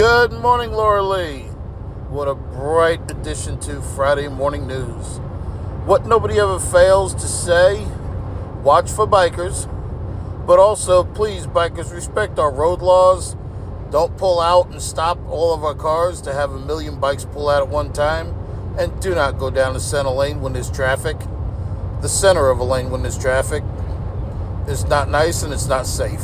Good morning, Laura Lee. What a bright addition to Friday Morning News. What nobody ever fails to say, watch for bikers, but also, please, bikers, respect our road laws. Don't pull out and stop all of our cars to have a million bikes pull out at one time, and do not go down the center lane when there's traffic. The center of a lane when there's traffic is not nice and it's not safe.